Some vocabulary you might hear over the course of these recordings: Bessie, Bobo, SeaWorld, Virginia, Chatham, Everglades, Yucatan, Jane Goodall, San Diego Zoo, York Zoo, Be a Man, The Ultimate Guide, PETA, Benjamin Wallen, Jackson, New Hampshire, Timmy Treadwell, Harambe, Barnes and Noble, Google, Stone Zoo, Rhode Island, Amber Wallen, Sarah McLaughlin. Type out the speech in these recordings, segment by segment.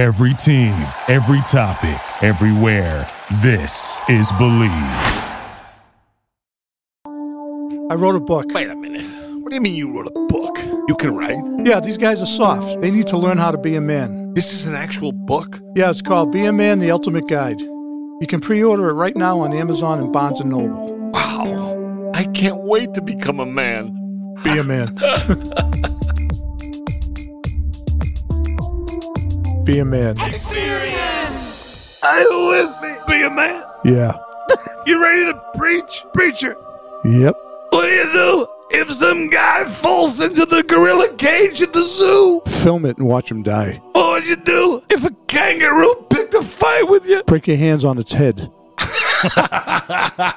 Every team, every topic, everywhere. This is Believe. I wrote a book. Wait a minute. What do you mean you wrote a book? You can write? Yeah, these guys are soft. They need to learn how to be a man. This is an actual book? Yeah, it's called Be a Man, The Ultimate Guide. You can pre-order it right now on Amazon and Barnes and Noble. Wow. I can't wait to become a man. Be a man. Be a man. Experience! Are you with me? Be a man? Yeah. You ready to preach? Preacher? Yep. What do you do if some guy falls into the gorilla cage at the zoo? Film it and watch him die. What would you do if a kangaroo picked a fight with you? Break your hands on its head. It's not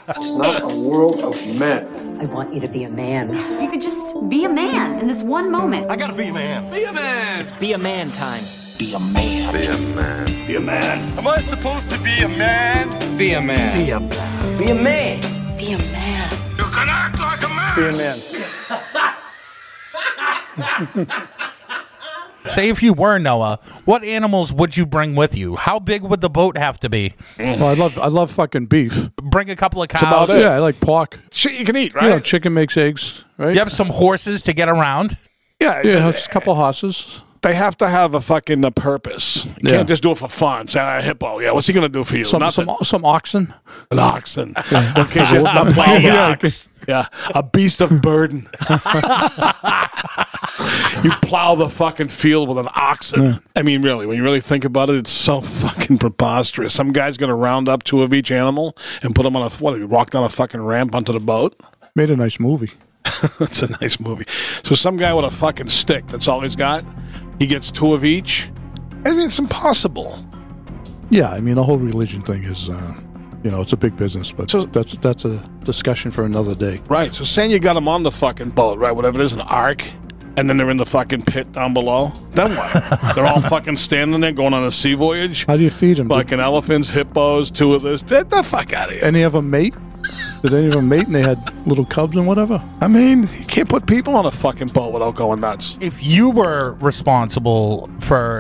a world of men. I want you to be a man. You could just be a man in this one moment. I gotta be a man. Be a man! It's be a man time. Be a man. Be a man. Be a man. Am I supposed to be a man? Be a man. Be a man. Be a man. Be a man. You can act like a man. Be a man. Say if you were Noah, what animals would you bring with you? How big would the boat have to be? Well, I love fucking beef. Bring a couple of cows. That's about it. Yeah, I like pork. Shit you can eat, right? You know, chicken makes eggs, right? You have some horses to get around. Yeah, a couple horses. They have to have a fucking purpose. You can't just do it for fun. Say, a hippo. Yeah, what's he going to do for you? Some oxen? An oxen. Yeah. Okay, not playing ox. Yeah, a beast of burden. You plow the fucking field with an oxen. Yeah. I mean, really, when you really think about it, it's so fucking preposterous. Some guy's going to round up two of each animal and put them on walk down a fucking ramp onto the boat. Made a nice movie. It's a nice movie. So some guy with a fucking stick, that's all he's got. He gets two of each. I mean, it's impossible. Yeah, I mean, the whole religion thing is, it's a big business, but so, that's a discussion for another day. Right, so saying you got them on the fucking boat, right, whatever it is, an ark, and then they're in the fucking pit down below, then what? They're all fucking standing there going on a sea voyage. How do you feed them? Fucking elephants, hippos, two of this. Get the fuck out of here. Any of them mate? Did any of them mate and they had little cubs and whatever? I mean, you can't put people on a fucking boat without going nuts. If you were responsible for,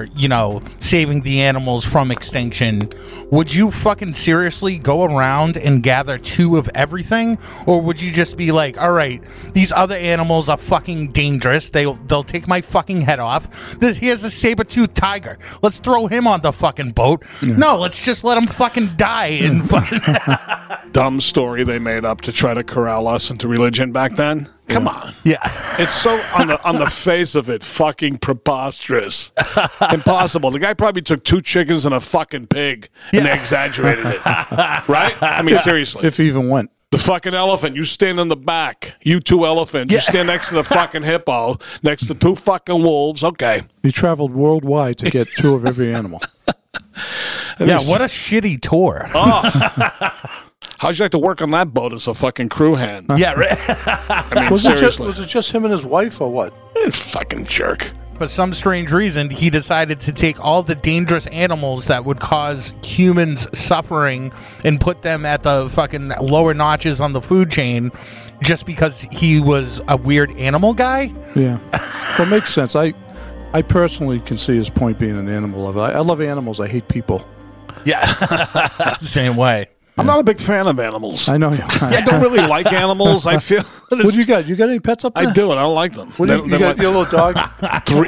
saving the animals from extinction, would you fucking seriously go around and gather two of everything? Or would you just be like, all right, these other animals are fucking dangerous. They'll take my fucking head off. Here's a saber-toothed tiger. Let's throw him on the fucking boat. Yeah. No, let's just let him fucking die. And fucking dumb story they made up to try to corral us into religion back then. Come on. Yeah. It's so on the face of it fucking preposterous. Impossible. The guy probably took two chickens and a fucking pig and they exaggerated it. Right? I mean, seriously. If he even went. The fucking elephant, you stand in the back. You two elephants. Yeah. You stand next to the fucking hippo, next to two fucking wolves. Okay. He traveled worldwide to get two of every animal. Yeah, what a shitty tour. Oh. How'd you like to work on that boat as a fucking crew hand? Yeah, right. I mean, was it just him and his wife or what? Fucking jerk. For some strange reason, he decided to take all the dangerous animals that would cause humans suffering and put them at the fucking lower notches on the food chain just because he was a weird animal guy? Yeah. Well, it makes sense. I personally can see his point being an animal lover. I love animals. I hate people. Yeah. Same way. I'm not a big fan of animals. I know you are. I don't really like animals. I feel. What do you got? You got any pets up there? I do, and I don't like them. What do you got? Your little dog?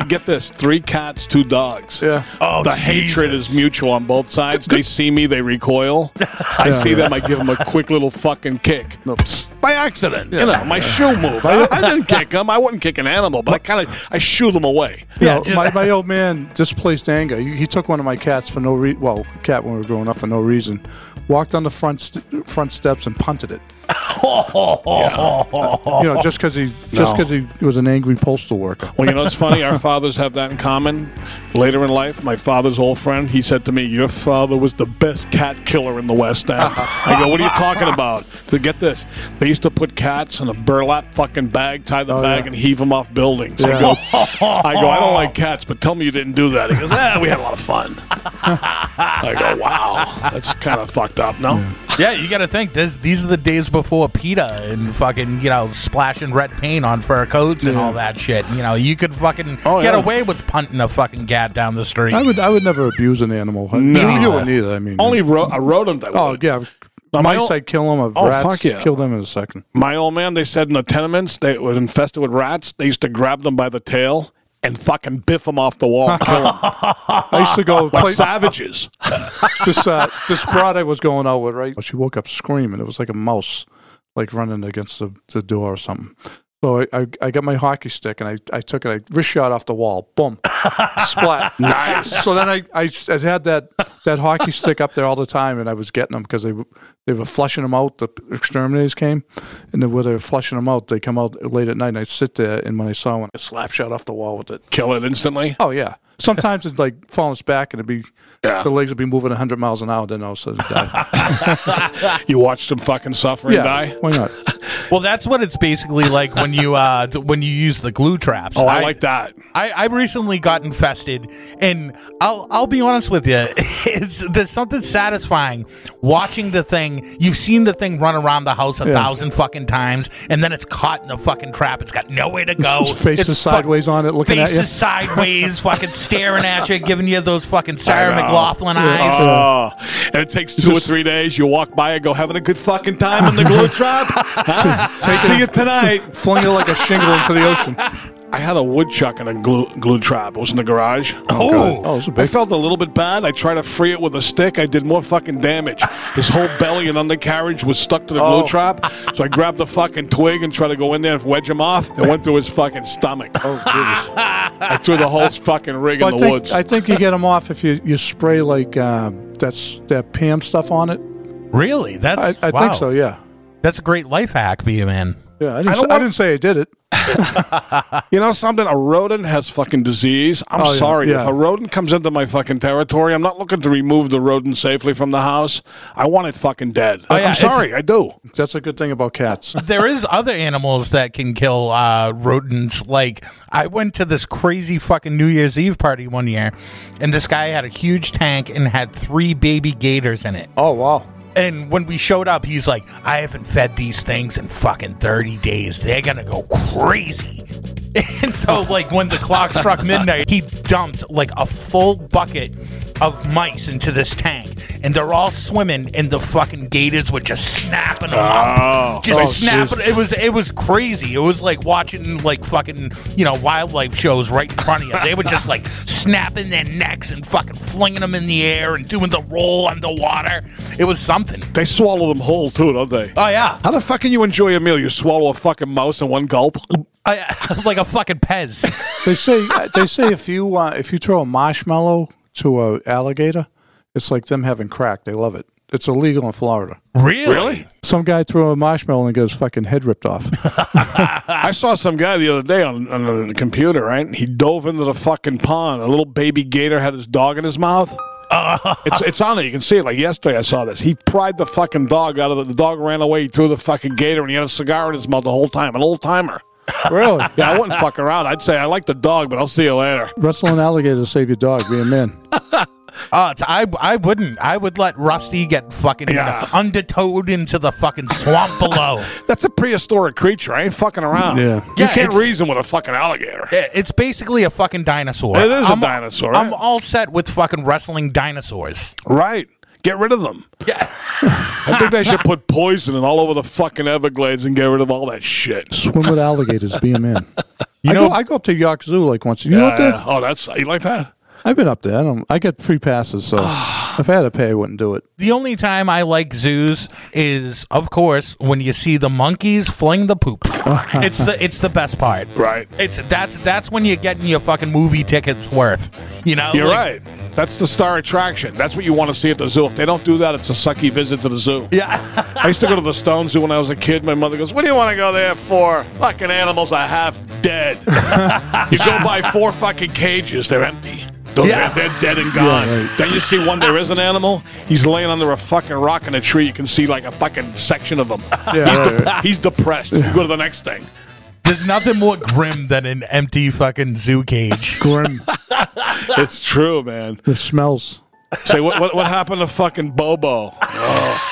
Get this. 3 cats, 2 dogs. Yeah. Oh, the hatred is mutual on both sides. They see me, they recoil. I see them, I give them a quick little fucking kick. Oops. By accident. Yeah. My shoe moved. I didn't kick them. I wouldn't kick an animal, but I shoo them away. Yeah. My old man displaced anger. He took one of my cats for no reason. Well, cat when we were growing up for no reason. Walked on the front steps and punted it. Just because he was an angry postal worker. Well, it's funny. Our fathers have that in common. Later in life, my father's old friend, he said to me, "Your father was the best cat killer in the West End." I go, "What are you talking about?" Get this. They used to put cats in a burlap fucking bag, tie the bag, and heave them off buildings. Yeah. I go, "I don't like cats, but tell me you didn't do that." He goes, "We had a lot of fun." I go, "Wow, that's kind of fucked up, no?" Yeah. Yeah, you got to think these are the days before PETA and fucking, you know, splashing red paint on fur coats and all that shit. You know, you could fucking get away with punting a fucking cat down the street. I would never abuse an animal. No, you wouldn't either. I mean, only I rode them. Oh yeah. Mice, I'd kill them. Kill them in a second. My old man, they said in the tenements, they was infested with rats. They used to grab them by the tail and fucking biff them off the wall and kill them. I used to go like savages. This broad I was going out with, right? She woke up screaming. It was like a mouse, like running against the door or something. So I got my hockey stick, and I took it. I wrist shot off the wall. Boom. Splat. Nice. So then I had that hockey stick up there all the time, and I was getting them because they were flushing them out. The exterminators came, and then when they were flushing them out, they come out late at night, and I'd sit there, and when I saw one, I slap shot off the wall with it. Kill it instantly? Oh, yeah. Sometimes it's like falling back, and it'd be the legs would be moving 100 miles an hour, then all of a sudden it'd die. You watched them fucking suffer and die? Why not? Well, that's what it's basically like when you use the glue traps. Oh, I like that. I recently got infested, and I'll be honest with you, there's something satisfying watching the thing. You've seen the thing run around the house 1,000 fucking times, and then it's caught in the fucking trap. It's got nowhere to go. It's sideways on it, looking at you. Faces sideways, fucking staring at you, giving you those fucking Sarah McLaughlin eyes. Oh. And it takes two or 3 days. You walk by and go, having a good fucking time in the glue trap? See you tonight. Fling it like a shingle into the ocean. I had a woodchuck in a glue trap. It was in the garage. I felt a little bit bad. I tried to free it with a stick. I did more fucking damage. His whole belly and undercarriage was stuck to the glue trap. So I grabbed the fucking twig and tried to go in there and wedge him off. It went through his fucking stomach. Oh, Jesus. I threw the whole fucking rig in the woods. I think you get him off if you spray like that Pam stuff on it. Really? I think so, yeah. That's a great life hack, Be a Man. Yeah, I didn't say I did it. You know something? A rodent has fucking disease. I'm sorry. If a rodent comes into my fucking territory, I'm not looking to remove the rodent safely from the house. I want it fucking dead. Oh, yeah, I'm sorry, I do. That's a good thing about cats. There is other animals that can kill rodents. Like, I went to this crazy fucking New Year's Eve party one year, and this guy had a huge tank and had 3 baby gators in it. Oh, wow. And when we showed up, he's like, I haven't fed these things in fucking 30 days. They're going to go crazy. And so, like, when the clock struck midnight, he dumped, like, a full bucket of mice into this tank. And they're all swimming, and the fucking gators were just snapping them up. Snapping. It was crazy. It was like watching, like, fucking, you know, wildlife shows right in front of you. They were just, like, snapping their necks and fucking flinging them in the air and doing the roll underwater. It was something. They swallow them whole, too, don't they? Oh, yeah. How the fuck can you enjoy a meal? You swallow a fucking mouse in one gulp? Like a fucking Pez. They say if you throw a marshmallow to an alligator, it's like them having crack. They love it. It's illegal in Florida. Really? Some guy threw a marshmallow and got his fucking head ripped off. I saw some guy the other day on the computer, right? He dove into the fucking pond. A little baby gator had his dog in his mouth. It's on there. You can see it. Like yesterday, I saw this. He pried the fucking dog out of the dog ran away. He threw the fucking gator, and he had a cigar in his mouth the whole time. An old timer. Really? Yeah, I wouldn't fuck around. I'd say I like the dog, but I'll see you later. Wrestle an alligator to save your dog. Be a man. I wouldn't. I would let Rusty get fucking undertowed into the fucking swamp below. That's a prehistoric creature. I ain't fucking around. Yeah. You can't reason with a fucking alligator. It's basically a fucking dinosaur. It is a dinosaur. Right? I'm all set with fucking wrestling dinosaurs. Right. Get rid of them. Yeah. I think they should put poison in all over the fucking Everglades and get rid of all that shit. Swim with alligators. Be a man. I go up to York Zoo like once. You know what? Yeah. Oh, that's you like that? I've been up there. I get free passes, so if I had to pay, I wouldn't do it. The only time I like zoos is, of course, when you see the monkeys fling the poop. It's the best part, right? That's when you're getting your fucking movie tickets worth. You know, you're right. That's the star attraction. That's what you want to see at the zoo. If they don't do that, it's a sucky visit to the zoo. Yeah, I used to go to the Stone Zoo when I was a kid. My mother goes, "What do you want to go there for? Fucking animals are half dead. You go by 4 fucking cages, they're empty." They're dead and gone. Yeah, right. Then you see one, there is an animal. He's laying under a fucking rock in a tree. You can see like a fucking section of him. Yeah, he's depressed. You go to the next thing. There's nothing more grim than an empty fucking zoo cage. Grim. It's true, man. The smells. Say, what happened to fucking Bobo? Oh.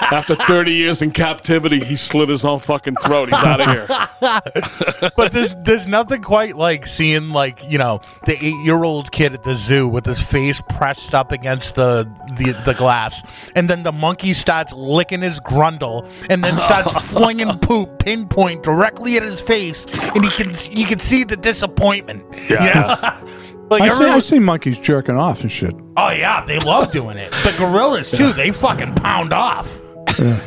After 30 years in captivity, he slit his own fucking throat. He's out of here. But there's nothing quite like seeing, like, you know, the 8-year-old kid at the zoo with his face pressed up against the glass, and then the monkey starts licking his grundle, and then starts flinging poop pinpoint directly at his face, and you can see the disappointment. Yeah. You know? Like I see monkeys jerking off and shit. Oh, yeah. They love doing it. The gorillas, too. Yeah. They fucking pound off. Yeah.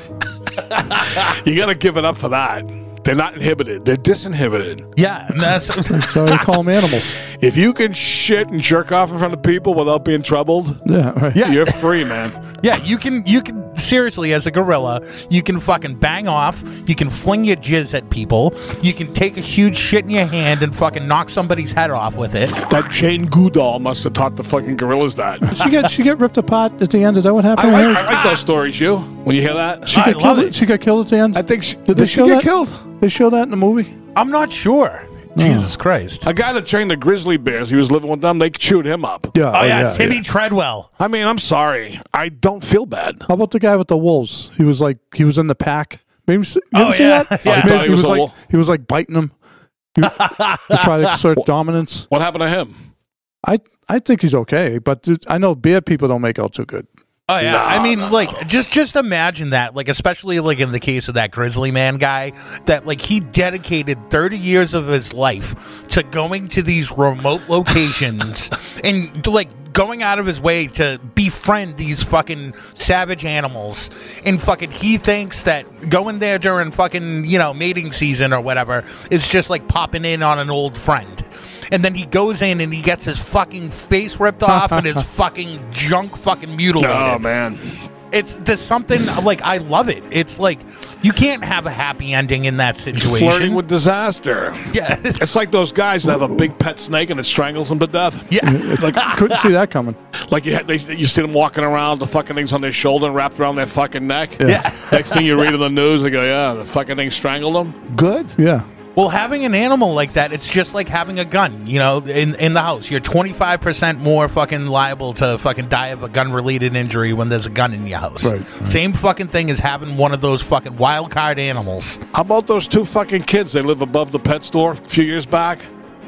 You got to give it up for that. They're not inhibited. They're disinhibited. Yeah. And that's why they call them animals. If you can shit and jerk off in front of people without being troubled, yeah, right. Yeah. You're free, man. Yeah, you can seriously, as a gorilla, you can fucking bang off. You can fling your jizz at people. You can take a huge shit in your hand and fucking knock somebody's head off with it. That Jane Goodall must have taught the fucking gorillas that. She got ripped apart at the end. Is that what happened? I like those stories, you. When you hear that, she got killed at the end. I think did she get killed? They show that in the movie? I'm not sure. No. Jesus Christ. A guy that trained the grizzly bears, he was living with them, they chewed him up. Yeah. Oh, yeah. Timmy Treadwell. I mean, I'm sorry. I don't feel bad. How about the guy with the wolves? He was in the pack. Maybe, you ever see that? Yeah. He was biting them to try to assert dominance. What happened to him? I think he's okay, but I know bear people don't make out too good. Oh, yeah. Just imagine that, like, especially like in the case of that grizzly man guy, that like he dedicated 30 years of his life to going to these remote locations and like going out of his way to befriend these fucking savage animals, and fucking he thinks that going there during fucking, you know, mating season or whatever is just like popping in on an old friend. And then he goes in and he gets his fucking face ripped off and his fucking junk fucking mutilated. Oh, man. There's something, like, I love it. It's like, you can't have a happy ending in that situation. Flirting with disaster. Yeah. It's like those guys that have a big pet snake and it strangles them to death. Yeah. Like, couldn't see that coming. Like, you see them walking around, the fucking thing's on their shoulder and wrapped around their fucking neck. Yeah. Next thing you read in the news, they go, yeah, the fucking thing strangled them. Good. Yeah. Well, having an animal like that, it's just like having a gun, you know, in the house. You're 25% more fucking liable to fucking die of a gun-related injury when there's a gun in your house. Right. Same fucking thing as having one of those fucking wild card animals. How about those two fucking kids? They live above the pet store a few years back.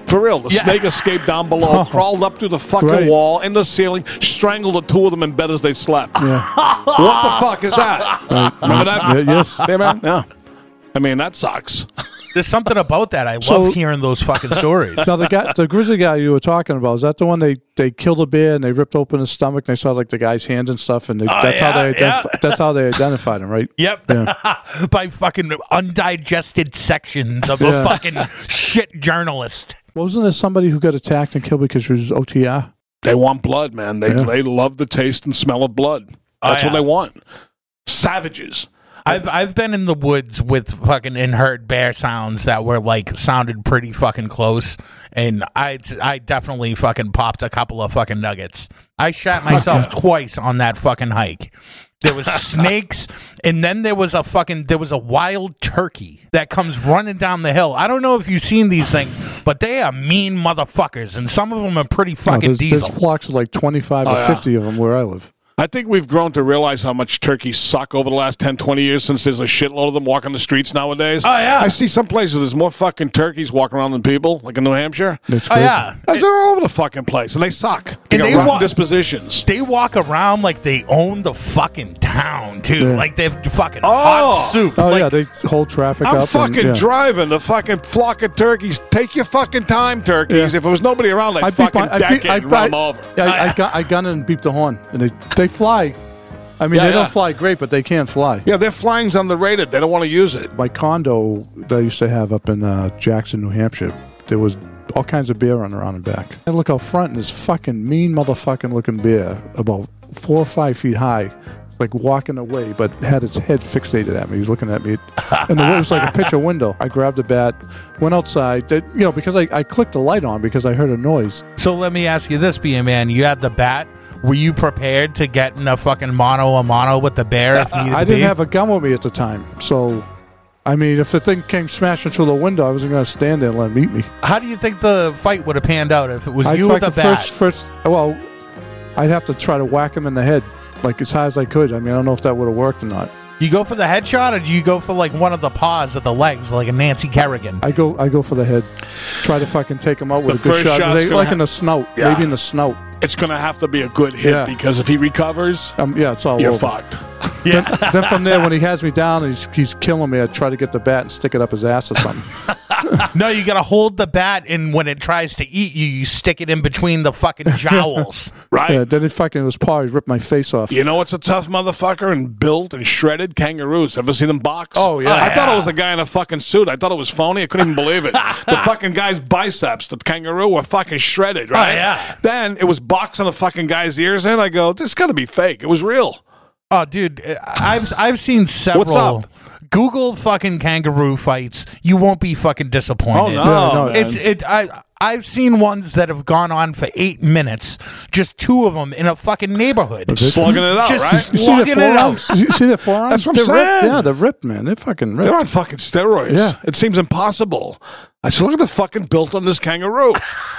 For real, the snake escaped down below, crawled up through the fucking wall in the ceiling, strangled the two of them in bed as they slept. Yeah. What the fuck is that? Remember that? Yes. Hey, man? Yeah. I mean, that sucks. There's something about that. I love hearing those fucking stories. Now, the grizzly guy you were talking about, is that the one they killed a bear and they ripped open his stomach and they saw like the guy's hands and stuff, and that's how they identified him, right? Yep. Yeah. By fucking undigested sections of a fucking shit journalist. Wasn't there somebody who got attacked and killed because she was OTR? They want blood, man. They love the taste and smell of blood. That's what they want. Savages. I've been in the woods with fucking and heard bear sounds that were like sounded pretty fucking close, and I definitely fucking popped a couple of fucking nuggets. I shot myself twice on that fucking hike. There was snakes, and then there was a wild turkey that comes running down the hill. I don't know if you've seen these things, but they are mean motherfuckers, and some of them are pretty fucking diesel. There's flocks of like 25 or 50 of them where I live. I think we've grown to realize how much turkeys suck over the last 10, 20 years, since there's a shitload of them walking the streets nowadays. Oh, yeah. I see some places there's more fucking turkeys walking around than people, like in New Hampshire. That's crazy. Oh, yeah. They're all over the fucking place, and they suck. They got rotten dispositions. They walk around like they own the fucking town, too. Yeah. Like they're fucking hot soup. Oh, like, yeah, they hold traffic up. I'm fucking driving the fucking flock of turkeys. Take your fucking time, turkeys. Yeah. If it was nobody around, they'd fucking deck it and run them over. Yeah, I gunned and beeped the horn, and they fly. I mean, they don't fly great, but they can fly. Yeah, their flying's underrated. They don't want to use it. My condo that I used to have up in Jackson, New Hampshire, there was all kinds of bear running around and back. And look out front, and this fucking mean motherfucking looking bear, about 4 or 5 feet high, like walking away, but had its head fixated at me. He was looking at me. And the window was like a picture window. I grabbed a bat, went outside, you know, because I clicked the light on because I heard a noise. So let me ask you this, Be A Man. You had the bat. Were you prepared to get in a fucking mano-a-mano with the bear if needed to be? I didn't have a gun with me at the time, so... I mean, if the thing came smashing through the window, I wasn't going to stand there and let him eat me. How do you think the fight would have panned out if it was you with the bat? Well, I'd have to try to whack him in the head, like, as high as I could. I mean, I don't know if that would have worked or not. You go for the headshot, or do you go for like one of the paws or the legs, like a Nancy Kerrigan? I go for the head. Try to fucking take him out with a good shot. In the snout, yeah. Maybe in the snout. It's gonna have to be a good hit because if he recovers, it's all over. Fucked. Yeah. Then from there, when he has me down and he's killing me, I try to get the bat and stick it up his ass or something. No, you gotta hold the bat, and when it tries to eat you, you stick it in between the fucking jowls. Right? Yeah, then his paws ripped my face off. You know what's a tough motherfucker and built and shredded? Kangaroos. Ever see them box? Oh, yeah. I thought it was a guy in a fucking suit. I thought it was phony. I couldn't even believe it. The fucking guy's biceps, the kangaroo, were fucking shredded, right? Oh, yeah. Then it was boxing the fucking guy's ears in. I go, this gotta be fake. It was real. Oh, dude, I've seen several. What's up? Google fucking kangaroo fights. You won't be fucking disappointed. Oh no. I've seen ones that have gone on for 8 minutes, just two of them in a fucking neighborhood. Slugging it out, right? Slugging it out. You see the forearms? That's what I'm saying. Yeah, they're ripped, man. They're fucking ripped. They're on fucking steroids. Yeah. It seems impossible. I said, look at the fucking built on this kangaroo.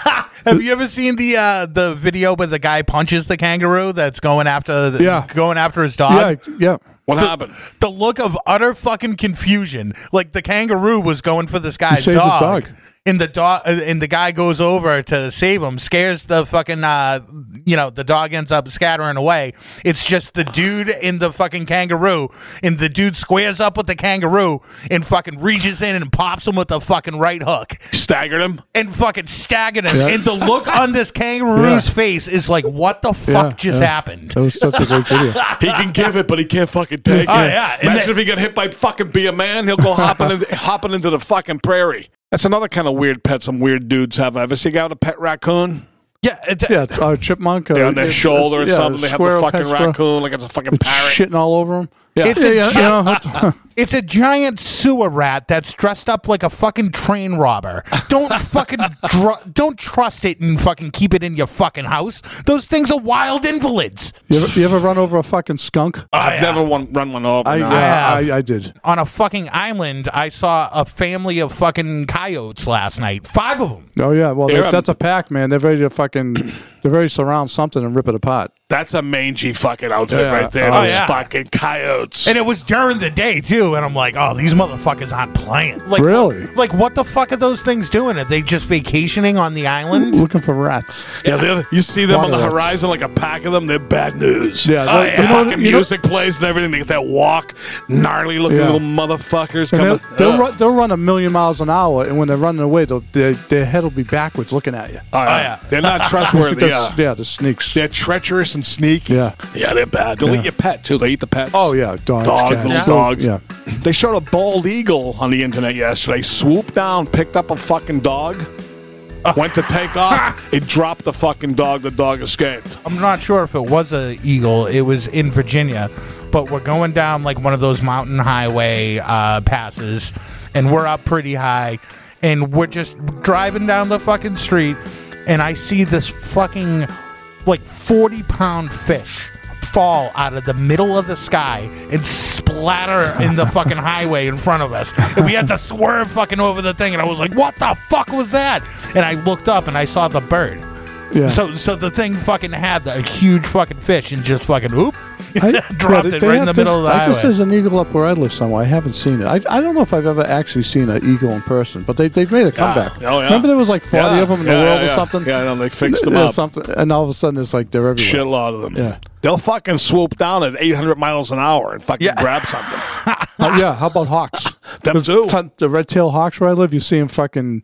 Have you ever seen the video where the guy punches the kangaroo that's going after his dog? Yeah. What happened? The look of utter fucking confusion. Like the kangaroo was going for this guy's dog. And the guy goes over to save him, scares the fucking, the dog ends up scattering away. It's just the dude in the fucking kangaroo, and the dude squares up with the kangaroo and fucking reaches in and pops him with a fucking right hook. Staggered him? And fucking staggered him. Yeah. And the look on this kangaroo's face is like, what the fuck just happened? That was such a great video. He can give it, but he can't fucking take it. Yeah. Imagine if he got hit by fucking Be a Man, he'll go hopping into the fucking prairie. That's another kind of weird pet some weird dudes have. Ever see a guy with a pet raccoon? Yeah, a chipmunk. They're on their shoulder or something. They have the fucking raccoon like it's a fucking parrot. Shitting all over him. Yeah. It's a giant sewer rat that's dressed up like a fucking train robber. Don't fucking don't trust it and fucking keep it in your fucking house. Those things are wild invalids. You ever run over a fucking skunk? I've never run one over. I did. On a fucking island, I saw a family of fucking coyotes last night. 5 of them. Oh yeah, well that's a pack, man. They're ready to fucking surround something and rip it apart. That's a mangy fucking outfit right there. Those fucking coyotes. And it was during the day, too. And I'm like, oh, these motherfuckers aren't playing. Like, really? Like, what the fuck are those things doing? Are they just vacationing on the island? Looking for rats. Yeah, you see them on the horizon like a pack of them. They're bad news. Yeah. The music plays and everything. They get that walk. Gnarly looking little motherfuckers. They'll run a million miles an hour. And when they're running away, their head will be backwards looking at you. Oh, yeah. They're not trustworthy. The sneaks. They're treacherous and sneaky. Yeah, they're bad. They'll eat your pet, too. They eat the pets. Oh, yeah. Dogs. Yeah. They showed a bald eagle on the internet yesterday. Swooped down, picked up a fucking dog, went to take off. It dropped the fucking dog. The dog escaped. I'm not sure if it was an eagle. It was in Virginia. But we're going down like one of those mountain highway passes. And we're up pretty high. And we're just driving down the fucking street. And I see this fucking like 40-pound fish fall out of the middle of the sky and splatter in the fucking highway in front of us. And we had to swerve fucking over the thing. And I was like, what the fuck was that? And I looked up and I saw the bird. Yeah. So the thing fucking had a huge fucking fish and just fucking dropped it right in the middle of the highway. I guess there's an eagle up where I live somewhere. I haven't seen it. I don't know if I've ever actually seen an eagle in person, but they've made a comeback. Yeah. Oh, yeah. Remember there was like 40 of them in the world or something? Yeah, no, they fixed them up. And all of a sudden it's like they're everywhere. Shitload of them. Yeah. They'll fucking swoop down at 800 miles an hour and fucking grab something. How about hawks? Them too. The red-tailed hawks where I live, you see them fucking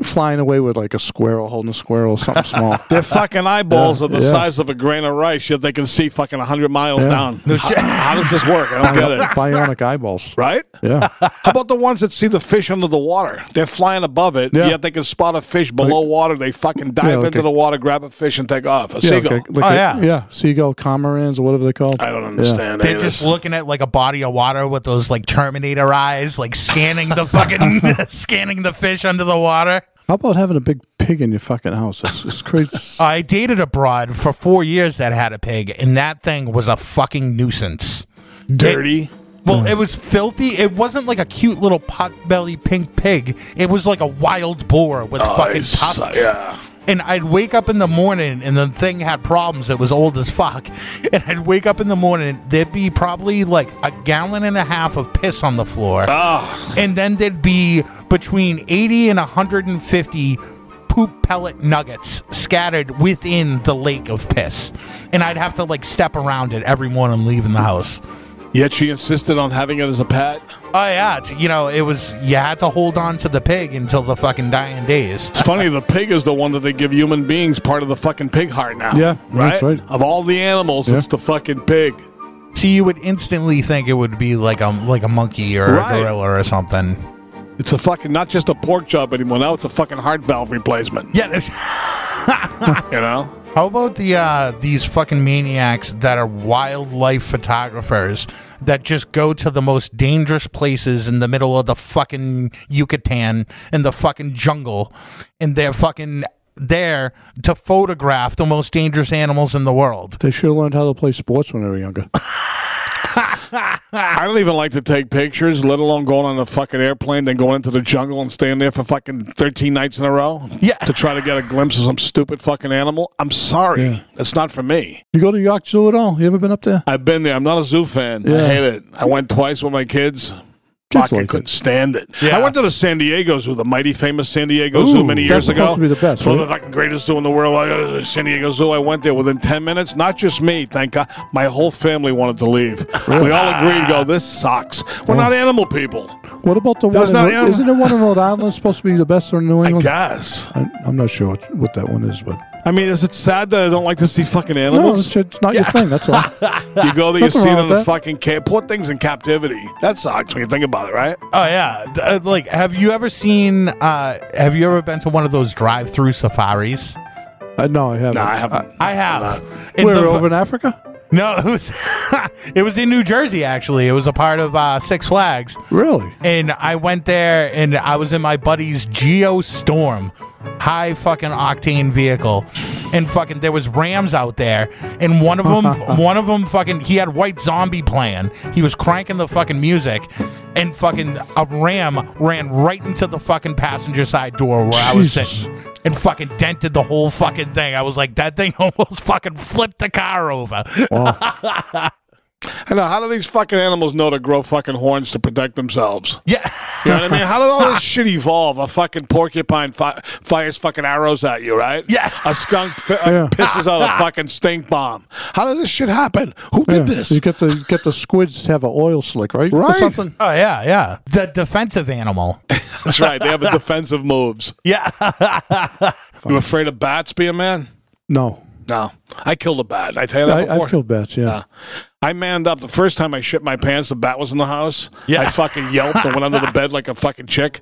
flying away with like a squirrel, holding a squirrel or something small. Their fucking eyeballs are the size of a grain of rice, yet they can see fucking 100 miles down. How does this work? I don't get it. Bionic eyeballs. Right? Yeah. How about the ones that see the fish under the water? They're flying above it, yet they can spot a fish below water. They fucking dive into the water, grab a fish, and take off. A seagull. Seagull, cormorants, or whatever they're called. I don't understand. They're just looking at like a body of water with those like Terminator eyes, like scanning the fucking, scanning the fish under the water. How about having a big pig in your fucking house? It's crazy. I dated a broad for 4 years that had a pig, and that thing was a fucking nuisance. Dirty. It was filthy. It wasn't like a cute little pot-belly pink pig. It was like a wild boar with fucking tusks. Yeah. And I'd wake up in the morning and the thing had problems. It was old as fuck. And I'd wake up in the morning, there'd be probably like 1.5 gallons of piss on the floor. Oh. And then there'd be between 80 and 150 poop pellet nuggets scattered within the lake of piss. And I'd have to like step around it every morning leaving the house. Yet she insisted on having it as a pet? Oh, yeah. You know, it was, you had to hold on to the pig until the fucking dying days. It's funny, the pig is the one that they give human beings part of the fucking pig heart now. Yeah, right? That's right. Of all the animals, it's the fucking pig. See, you would instantly think it would be like a monkey or a gorilla or something. It's a fucking, not just a pork chop anymore. Now it's a fucking heart valve replacement. Yeah. You know? How about the these fucking maniacs that are wildlife photographers that just go to the most dangerous places in the middle of the fucking Yucatan and the fucking jungle, and they're fucking there to photograph the most dangerous animals in the world? They should have learned how to play sports when they were younger. I don't even like to take pictures, let alone going on a fucking airplane, then going into the jungle and staying there for fucking 13 nights in a row to try to get a glimpse of some stupid fucking animal. I'm sorry. Yeah. It's not for me. You go to York Zoo at all? You ever been up there? I've been there. I'm not a zoo fan. Yeah. I hate it. I went twice with my kids. Fucking like couldn't stand it. Yeah. I went to the San Diego Zoo, the mighty famous San Diego Zoo many years ago. That's supposed to be the best, right? One of the fucking greatest zoo in the world. San Diego Zoo, I went there within 10 minutes. Not just me, thank God. My whole family wanted to leave. Really? We all agreed to go, this sucks. We're not animal people. What about the one isn't there one in Rhode Island supposed to be the best in New England? I guess. I'm not sure what that one is, but... I mean, is it sad that I don't like to see fucking animals? No, it's not your thing, that's all. You go there, you see them in the fucking cave. Poor things in captivity. That sucks when you think about it, right? Oh, yeah. Like, have you ever been to one of those drive-through safaris? No, I haven't. No, I haven't. I have. Where, over in Africa? No, it was in New Jersey, actually. It was a part of Six Flags. Really? And I went there, and I was in my buddy's Geostorm. High fucking octane vehicle, and fucking there was rams out there, and one of them fucking, he had White Zombie playing, he was cranking the fucking music, and fucking a ram ran right into the fucking passenger side door where I was sitting and fucking dented the whole fucking thing. I was like, that thing almost fucking flipped the car over. Wow. I know. How do these fucking animals know to grow fucking horns to protect themselves? Yeah. You know what I mean? How did all this shit evolve? A fucking porcupine fires fucking arrows at you, right? Yeah. A skunk pisses out a fucking stink bomb. How did this shit happen? Who did this? You get the squids have an oil slick, right? Right. Or something. Oh, yeah, yeah. The defensive animal. That's right. They have a defensive moves. Yeah. You afraid of bats, Be a Man? No. No. I killed a bat. I tell you that before. I've killed bats, yeah. I manned up. The first time I shit my pants, the bat was in the house. Yeah. I fucking yelped and went under the bed like a fucking chick.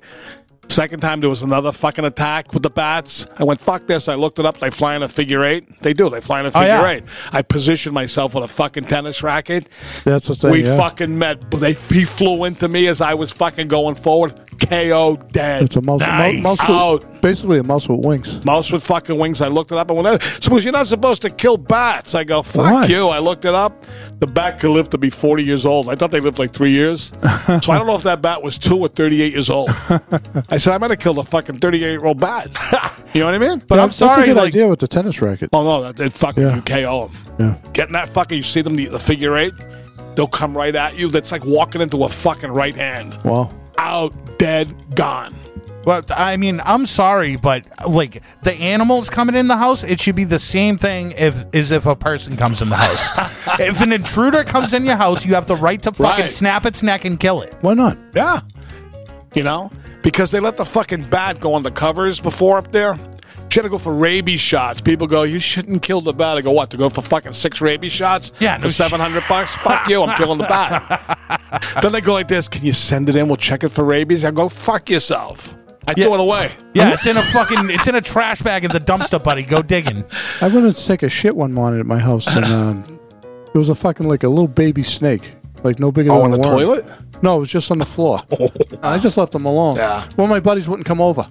Second time, there was another fucking attack with the bats. I went, fuck this. I looked it up. They fly in a figure eight. They do. They fly in a figure eight. I positioned myself with a fucking tennis racket. That's what we fucking met. He flew into me as I was fucking going forward. KO dead. It's a mouse. Nice. Mouse with, basically a mouse with wings. Mouse with fucking wings. I looked it up. And when someone goes, you're not supposed to kill bats. I go, fuck you. I looked it up. The bat could live to be 40 years old. I thought they lived like 3 years. So I don't know if that bat was 2 or 38 years old. I said, I might have killed a fucking 38-year-old bat. You know what I mean? But yeah, I'm sorry. That's a good idea with the tennis racket. Oh, no. That fucking you KO them. Yeah. Getting that fucking, you see them, the figure eight, they'll come right at you. That's like walking into a fucking right hand. Wow. Out, dead, gone. Well, I mean, I'm sorry, but like the animals coming in the house, it should be the same thing if a person comes in the house. If an intruder comes in your house, you have the right to fucking snap its neck and kill it. Why not? Yeah. You know? Because they let the fucking bat go on the covers before up there. She had to go for rabies shots. People go, you shouldn't kill the bat. I go, what, to go for fucking 6 rabies shots? Yeah, for $700? Fuck you, I'm killing the bat. Then they go like this, can you send it in? We'll check it for rabies. I go, fuck yourself. I throw it away. Yeah, it's in a trash bag in the dumpster, buddy. Go digging. I went to take a shit one morning at my house, and it was a fucking, like a little baby snake. Like no bigger than a worm. Oh, on the toilet? No, it was just on the floor. I just left them alone. Yeah. Well, my buddies wouldn't come over.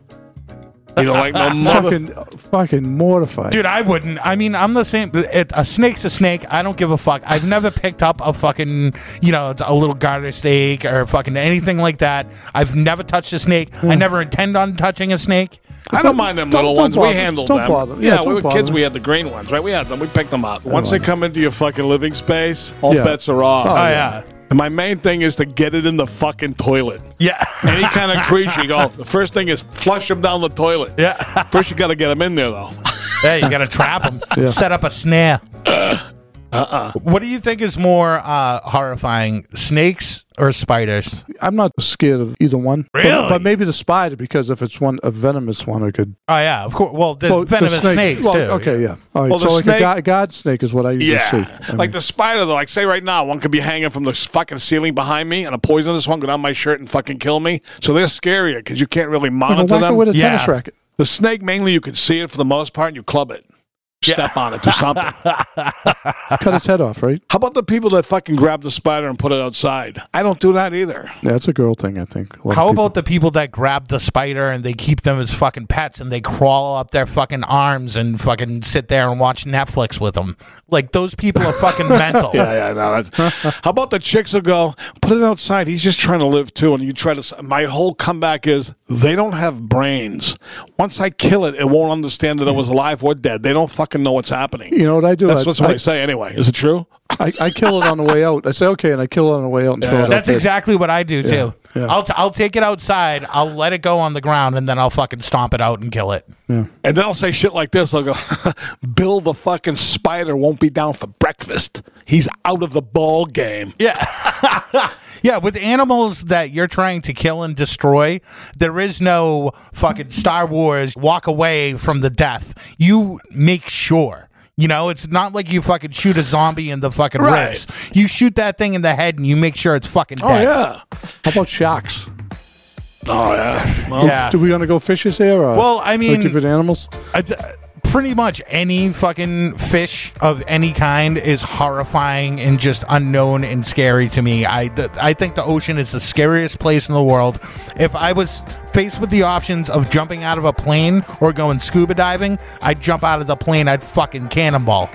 You don't like no fucking mortified. Dude, I wouldn't. I mean, I'm the same. A snake's a snake. I don't give a fuck. I've never picked up a fucking, you know, a little garter snake or fucking anything like that. I've never touched a snake. I never intend on touching a snake. I don't mind them little ones. We handled them. Don't bother. Yeah, we were kids. We had the green ones, right? We had them. We picked them up. Once they come into your fucking living space, all bets are off. Oh, yeah. And my main thing is to get it in the fucking toilet. Yeah. Any kind of creature, you go, the first thing is flush them down the toilet. Yeah. First, you got to get them in there, though. Yeah, you got to trap them. Yeah. Set up a snare. What do you think is more horrifying, snakes or spiders? I'm not scared of either one. Really? But maybe the spider, because if it's one a venomous one, I could... Oh, yeah, of course. Well, the venomous snakes, too. Okay, yeah. All right, so like a god snake is what I usually see. Yeah, like the spider, though. Like, say right now, one could be hanging from the fucking ceiling behind me, and a poisonous one go down my shirt and fucking kill me. So they're scarier, because you can't really monitor them. With a tennis racket. The snake, mainly, you can see it for the most part, and you club it. Step on it, do something. Cut its head off, right? How about the people that fucking grab the spider and put it outside? I don't do that either. Yeah, that's a girl thing, I think. How about the people that grab the spider and they keep them as fucking pets and they crawl up their fucking arms and fucking sit there and watch Netflix with them? Like, those people are fucking mental. No. How about the chicks who go, put it outside, he's just trying to live too, and you try to... My whole comeback is, they don't have brains. Once I kill it, it won't understand that it was alive or dead. They don't fucking know what's happening. You know what I do? That's what I say anyway. Is it true? I kill it on the way out. I say, okay, and I kill it on the way out. And throw it that's exactly what I do, too. Yeah. I'll take it outside, I'll let it go on the ground, and then I'll fucking stomp it out and kill it. Yeah. And then I'll say shit like this. I'll go, Bill the fucking spider won't be down for breakfast. He's out of the ball game. Yeah. Yeah, with animals that you're trying to kill and destroy, there is no fucking Star Wars walk away from the death. You make sure. You know, it's not like you fucking shoot a zombie in the fucking ribs. You shoot that thing in the head and you make sure it's fucking dead. Oh, yeah. How about sharks? Oh, yeah. Well, do we want to go fishes here? Or different animals? Pretty much any fucking fish of any kind is horrifying and just unknown and scary to me. I think the ocean is the scariest place in the world. If I was faced with the options of jumping out of a plane or going scuba diving, I'd jump out of the plane. I'd fucking cannonball.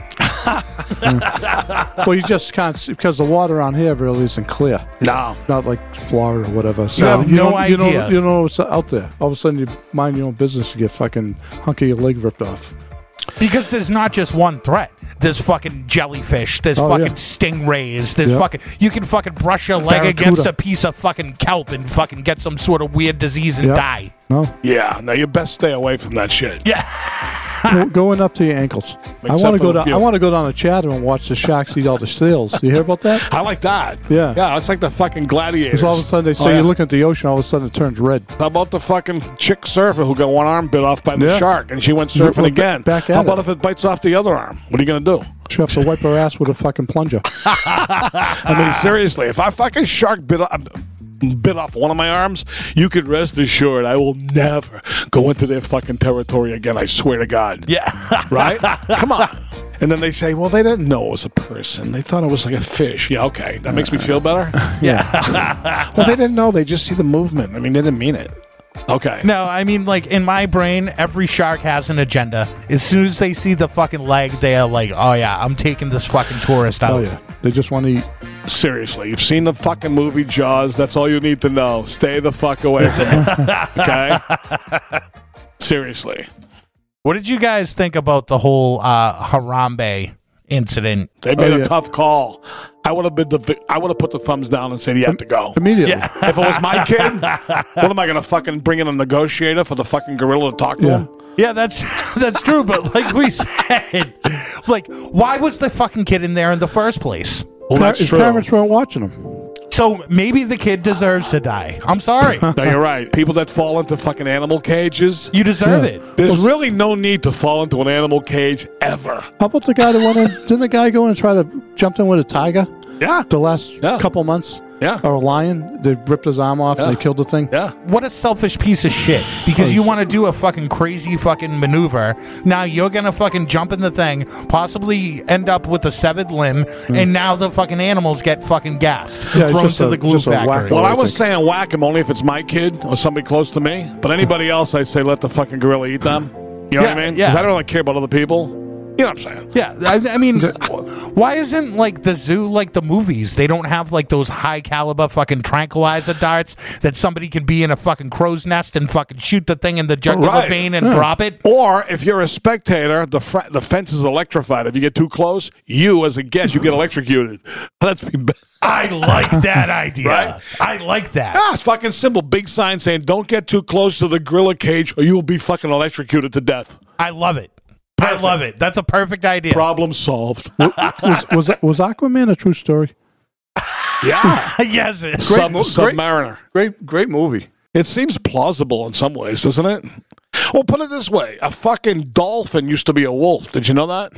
Well, you just can't see, because the water around here really isn't clear. No. Not like Florida or whatever. So you have no idea. You know what's out there. All of a sudden, you mind your own business, you get fucking hunk of your leg ripped off. Because there's not just one threat. There's fucking jellyfish. There's fucking stingrays. There's fucking... You can fucking brush your leg against a piece of fucking kelp and fucking get some sort of weird disease and die. No. Yeah. No, you best stay away from that shit. Yeah. Going up to your ankles. I want to go down to Chatham and watch the sharks eat all the seals. You hear about that? I like that. Yeah. Yeah, it's like the fucking gladiators. All of a sudden they say you're looking at the ocean, all of a sudden it turns red. How about the fucking chick surfer who got one arm bit off by the shark and she went surfing again? How about if it bites off the other arm? What are you going to do? She'll have to wipe her ass with a fucking plunger. I mean, seriously, if I fucking shark bit off one of my arms, you could rest assured I will never go into their fucking territory again. I swear to God. Yeah. Right? Come on. And then they say, well, they didn't know it was a person. They thought it was like a fish. Yeah, okay. That makes me feel better? Yeah. Well, they didn't know. They just see the movement. I mean, they didn't mean it. Okay. No, I mean, like, in my brain, every shark has an agenda. As soon as they see the fucking leg, they are like, oh, yeah, I'm taking this fucking tourist out. Oh, yeah. They just want to eat. Seriously, you've seen the fucking movie Jaws. That's all you need to know. Stay the fuck away from it. Okay? Seriously. What did you guys think about the whole Harambe incident? They made a tough call. I would have put the thumbs down and said he had to go immediately. Yeah. If it was my kid, what am I going to fucking bring in a negotiator for the fucking gorilla to talk to him? Yeah, that's true. But like we said, like, why was the fucking kid in there in the first place? Well, his parents weren't watching him. So maybe the kid deserves to die. I'm sorry. No, you're right. People that fall into fucking animal cages. You deserve it. There's really no need to fall into an animal cage ever. How about the guy that didn't a guy go and try to jump in with a tiger? Yeah. The last couple months. Yeah. Or a lion. They ripped his arm off and they killed the thing. Yeah. What a selfish piece of shit. Because you want to do a fucking crazy fucking maneuver. Now you're going to fucking jump in the thing, possibly end up with a severed limb, and now the fucking animals get fucking gassed. Yeah, thrown to the glue factory. Well, I was saying whack him only if it's my kid or somebody close to me. But anybody else, I'd say let the fucking gorilla eat them. You know what I mean? Because I don't really care about other people. You know what I'm saying? Yeah. I mean, why isn't, like, the zoo like the movies? They don't have, like, those high-caliber fucking tranquilizer darts that somebody could be in a fucking crow's nest and fucking shoot the thing in the jugular vein and drop it. Or, if you're a spectator, the fence is electrified. If you get too close, you, as a guest, you get electrocuted. That's been bad. I like that idea. Right? I like that. Ah, it's fucking simple. Big sign saying, don't get too close to the gorilla cage or you'll be fucking electrocuted to death. I love it. Perfect. I love it. That's a perfect idea. Problem solved. was Aquaman a true story? Yeah. Yes. Great, Submariner. Great movie. It seems plausible in some ways, doesn't it? Well, put it this way. A fucking dolphin used to be a wolf. Did you know that?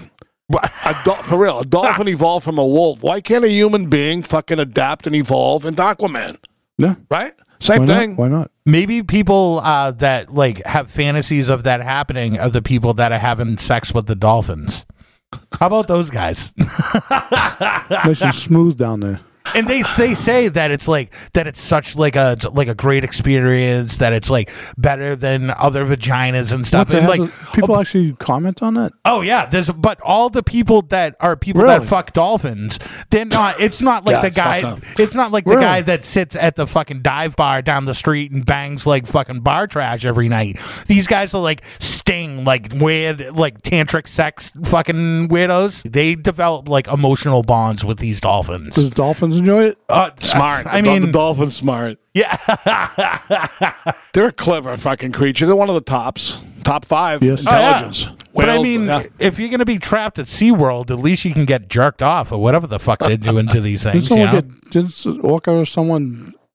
For real, a dolphin evolved from a wolf. Why can't a human being fucking adapt and evolve into Aquaman? Yeah. Right? Same thing. Why not? Maybe people that like have fantasies of that happening are the people that are having sex with the dolphins. How about those guys? Makes you smooth down there. And they say that it's like that it's such like a great experience, that it's like better than other vaginas and stuff. And like people actually comment on that. Oh yeah, but all the people that are that fuck dolphins, they're not. It's not like the guy. It's not like the guy that sits at the fucking dive bar down the street and bangs like fucking bar trash every night. These guys are like Sting, like weird, like tantric sex fucking weirdos. They develop like emotional bonds with these dolphins. Those dolphins. Enjoy it? Smart. I mean, the dolphin's smart. Yeah. They're a clever fucking creature. They're one of the tops. Top five. Yes. Intelligence. Oh, yeah. But I mean, if you're going to be trapped at SeaWorld, at least you can get jerked off or whatever the fuck they do into these things. Didn't an orca or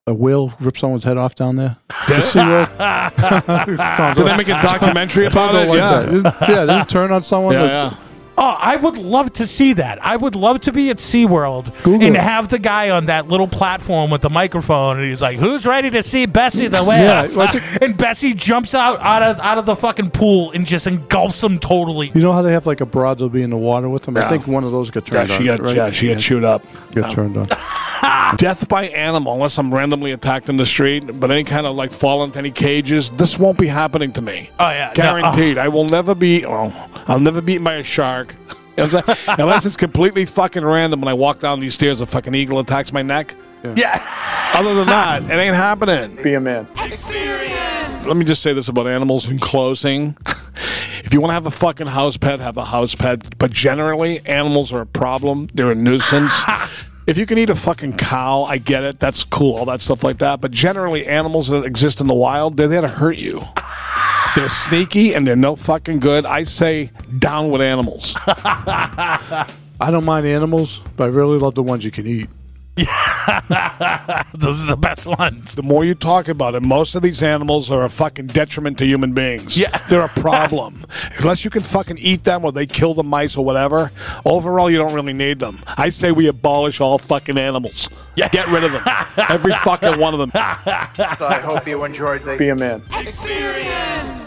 a whale rip someone's head off down there? Did SeaWorld? Did they make a documentary about it? Did it turn on someone? Yeah. Oh, I would love to see that. I would love to be at SeaWorld and have the guy on that little platform with the microphone, and he's like, "Who's ready to see Bessie the whale?" And Bessie jumps out of the fucking pool and just engulfs him totally. You know how they have like a broad will be in the water with them? Yeah. I think one of those got turned on. She got chewed up. Got turned on. Death by animal, unless I'm randomly attacked in the street, but any kind of like fall into any cages, this won't be happening to me. Oh yeah, guaranteed. No, I will never be. I'll never be eaten by a shark, unless it's completely fucking random. When I walk down these stairs, a fucking eagle attacks my neck. Yeah. Other than that, it ain't happening. Be a man. Experience. Let me just say this about animals in closing. If you want to have a fucking house pet, have a house pet. But generally, animals are a problem. They're a nuisance. If you can eat a fucking cow, I get it. That's cool, all that stuff like that. But generally, animals that exist in the wild, they're there to hurt you. They're sneaky, and they're no fucking good. I say, down with animals. I don't mind animals, but I really love the ones you can eat. Yeah. Those are the best ones. The more you talk about it, most of these animals are a fucking detriment to human beings. Yeah. They're a problem. Unless you can fucking eat them or they kill the mice or whatever, overall you don't really need them. I say we abolish all fucking animals. Yeah. Get rid of them. Every fucking one of them. So I hope you enjoyed the Be a Man Experience.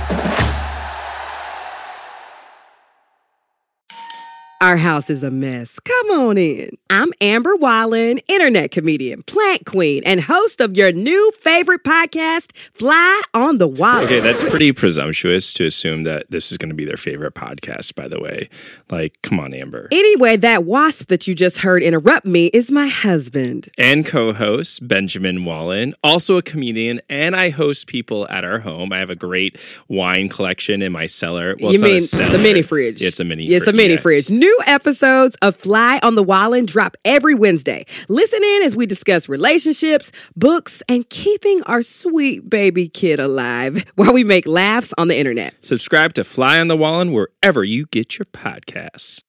Our house is a mess. Come on in. I'm Amber Wallen, internet comedian, plant queen, and host of your new favorite podcast, Fly on the Wallen. Okay, that's pretty presumptuous to assume that this is going to be their favorite podcast, by the way. Like, come on, Amber. Anyway, that wasp that you just heard interrupt me is my husband. And co-host, Benjamin Wallen, also a comedian, and I host people at our home. I have a great wine collection in my cellar. Well, you mean the mini-fridge? It's a mini-fridge. It's a mini-fridge. Yeah. New episodes of Fly on the Wallen drop every Wednesday. Listen in as we discuss relationships, books, and keeping our sweet baby kid alive while we make laughs on the internet. Subscribe to Fly on the Wallen wherever you get your podcasts.